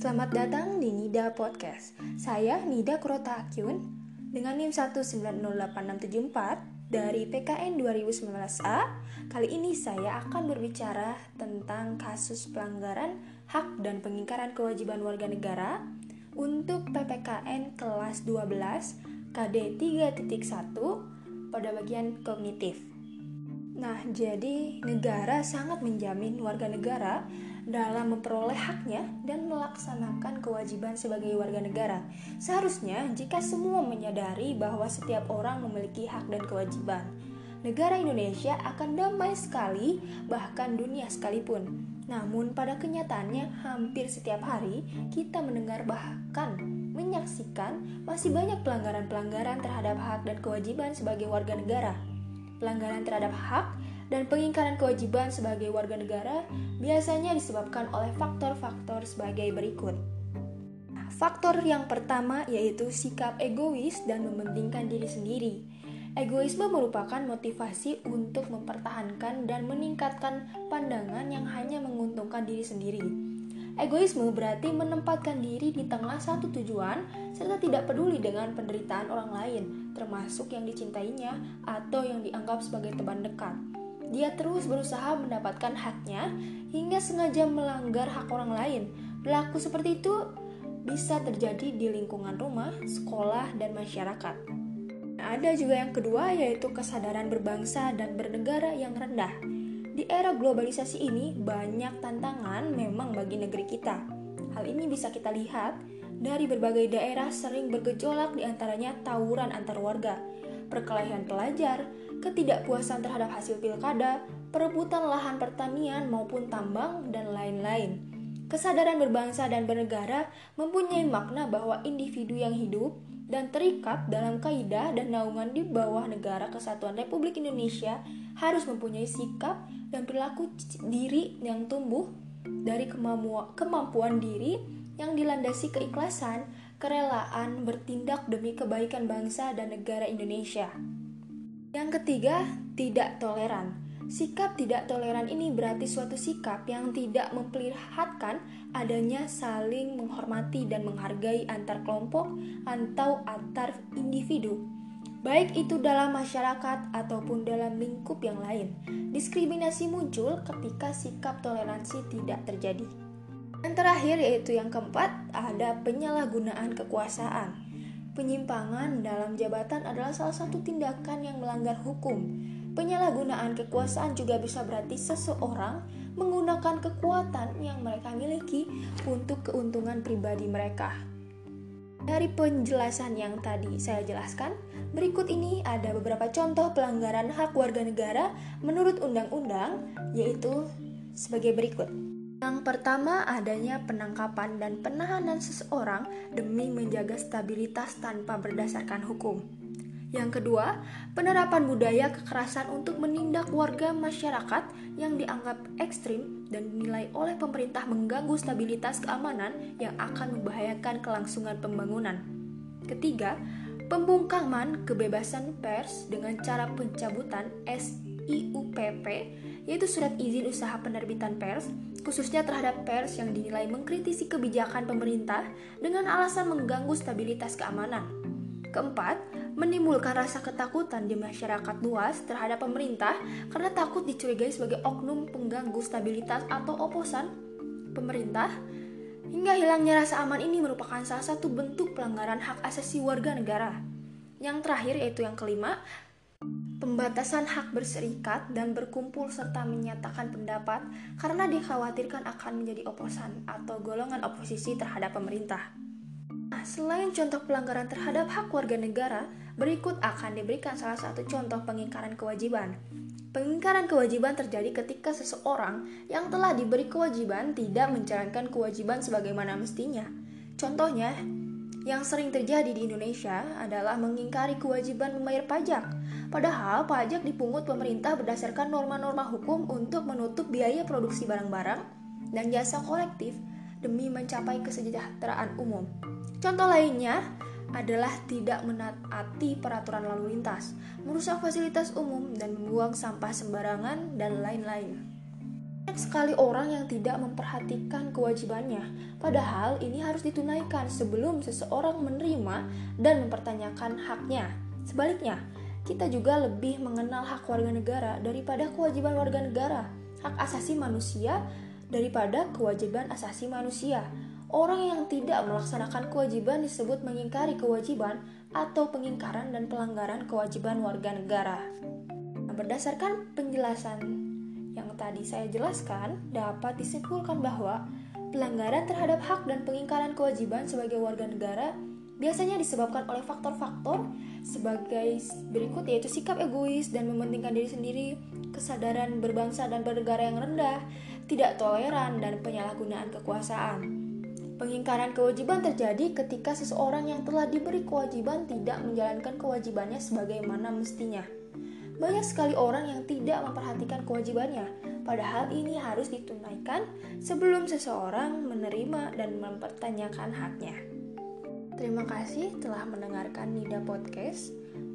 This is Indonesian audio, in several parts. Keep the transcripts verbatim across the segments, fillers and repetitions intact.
Selamat datang di Nida Podcast. Saya Nida Krotakyun dengan N I M satu sembilan nol delapan enam tujuh empat dari P K N dua ribu sembilan belas A. Kali ini saya akan berbicara tentang kasus pelanggaran hak dan pengingkaran kewajiban warga negara untuk P P K N kelas dua belas K D tiga titik satu pada bagian kognitif. Nah, jadi negara sangat menjamin warga negara dalam memperoleh haknya dan melaksanakan kewajiban sebagai warga negara. Seharusnya jika semua menyadari bahwa setiap orang memiliki hak dan kewajiban, negara Indonesia akan damai sekali, bahkan dunia sekalipun. Namun pada kenyataannya hampir setiap hari kita mendengar bahkan menyaksikan masih banyak pelanggaran-pelanggaran terhadap hak dan kewajiban sebagai warga negara. Pelanggaran terhadap hak dan pengingkaran kewajiban sebagai warga negara biasanya disebabkan oleh faktor-faktor sebagai berikut. Faktor yang pertama yaitu sikap egois dan mementingkan diri sendiri. Egoisme merupakan motivasi untuk mempertahankan dan meningkatkan pandangan yang hanya menguntungkan diri sendiri. Egoisme berarti menempatkan diri di tengah satu tujuan serta tidak peduli dengan penderitaan orang lain, termasuk yang dicintainya atau yang dianggap sebagai teman dekat. Dia terus berusaha mendapatkan haknya hingga sengaja melanggar hak orang lain. Perilaku seperti itu bisa terjadi di lingkungan rumah, sekolah, dan masyarakat. Nah, ada juga yang kedua yaitu kesadaran berbangsa dan bernegara yang rendah. Di era globalisasi ini banyak tantangan memang bagi negeri kita. Hal ini bisa kita lihat dari berbagai daerah sering bergejolak di antaranya tawuran antar warga, perkelahian pelajar, ketidakpuasan terhadap hasil pilkada, perebutan lahan pertanian maupun tambang, dan lain-lain. Kesadaran berbangsa dan bernegara mempunyai makna bahwa individu yang hidup dan terikat dalam kaidah dan naungan di bawah Negara Kesatuan Republik Indonesia harus mempunyai sikap dan perilaku diri yang tumbuh dari kemampu- kemampuan diri yang dilandasi keikhlasan, kerelaan bertindak demi kebaikan bangsa dan negara Indonesia. Yang ketiga, tidak toleran. Sikap tidak toleran ini berarti suatu sikap yang tidak memperlihatkan adanya saling menghormati dan menghargai antar kelompok atau antar individu, baik itu dalam masyarakat ataupun dalam lingkup yang lain. Diskriminasi muncul ketika sikap toleransi tidak terjadi. Yang terakhir yaitu yang keempat, ada penyalahgunaan kekuasaan. Penyimpangan dalam jabatan adalah salah satu tindakan yang melanggar hukum. Penyalahgunaan kekuasaan juga bisa berarti seseorang menggunakan kekuatan yang mereka miliki untuk keuntungan pribadi mereka. Dari penjelasan yang tadi saya jelaskan, berikut ini ada beberapa contoh pelanggaran hak warga negara menurut undang-undang, yaitu sebagai berikut. Yang pertama, adanya penangkapan dan penahanan seseorang demi menjaga stabilitas tanpa berdasarkan hukum. Yang kedua, penerapan budaya kekerasan untuk menindak warga masyarakat yang dianggap ekstrim dan dinilai oleh pemerintah mengganggu stabilitas keamanan yang akan membahayakan kelangsungan pembangunan. Ketiga, pembungkaman kebebasan pers dengan cara pencabutan S I U P P, yaitu surat izin usaha penerbitan pers, khususnya terhadap pers yang dinilai mengkritisi kebijakan pemerintah dengan alasan mengganggu stabilitas keamanan. Keempat, menimbulkan rasa ketakutan di masyarakat luas terhadap pemerintah karena takut dicurigai sebagai oknum pengganggu stabilitas atau oposan pemerintah. Hingga hilangnya rasa aman ini merupakan salah satu bentuk pelanggaran hak asasi warga negara. Yang terakhir yaitu yang kelima, pembatasan hak berserikat dan berkumpul serta menyatakan pendapat karena dikhawatirkan akan menjadi oposan atau golongan oposisi terhadap pemerintah. Nah, selain contoh pelanggaran terhadap hak warga negara, berikut akan diberikan salah satu contoh pengingkaran kewajiban. Pengingkaran kewajiban terjadi ketika seseorang yang telah diberi kewajiban tidak menjalankan kewajiban sebagaimana mestinya. Contohnya, yang sering terjadi di Indonesia adalah mengingkari kewajiban membayar pajak. Padahal pajak dipungut pemerintah berdasarkan norma-norma hukum untuk menutup biaya produksi barang-barang dan jasa kolektif demi mencapai kesejahteraan umum. Contoh lainnya adalah tidak menaati peraturan lalu lintas, merusak fasilitas umum, dan membuang sampah sembarangan, dan lain-lain. Banyak sekali orang yang tidak memperhatikan kewajibannya, padahal ini harus ditunaikan sebelum seseorang menerima dan mempertanyakan haknya. Sebaliknya, kita juga lebih mengenal hak warga negara daripada kewajiban warga negara, hak asasi manusia daripada kewajiban asasi manusia. Orang yang tidak melaksanakan kewajiban disebut mengingkari kewajiban atau pengingkaran dan pelanggaran kewajiban warga negara. Nah, berdasarkan penjelasan yang tadi saya jelaskan, dapat disimpulkan bahwa pelanggaran terhadap hak dan pengingkaran kewajiban sebagai warga negara biasanya disebabkan oleh faktor-faktor sebagai berikut, yaitu sikap egois dan mementingkan diri sendiri, kesadaran berbangsa dan bernegara yang rendah, tidak toleran, dan penyalahgunaan kekuasaan. Pengingkaran kewajiban terjadi ketika seseorang yang telah diberi kewajiban tidak menjalankan kewajibannya sebagaimana mestinya. Banyak sekali orang yang tidak memperhatikan kewajibannya, padahal ini harus ditunaikan sebelum seseorang menerima dan mempertanyakan haknya. Terima kasih telah mendengarkan Nida Podcast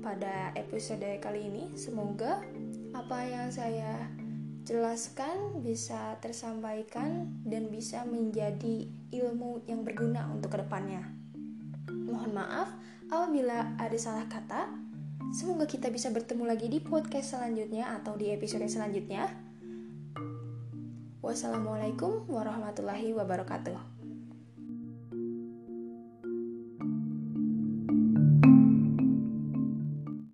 pada episode kali ini. Semoga apa yang saya jelaskan bisa tersampaikan dan bisa menjadi ilmu yang berguna untuk kedepannya. Mohon maaf apabila ada salah kata. Semoga kita bisa bertemu lagi di podcast selanjutnya atau di episode selanjutnya. Wassalamualaikum warahmatullahi wabarakatuh.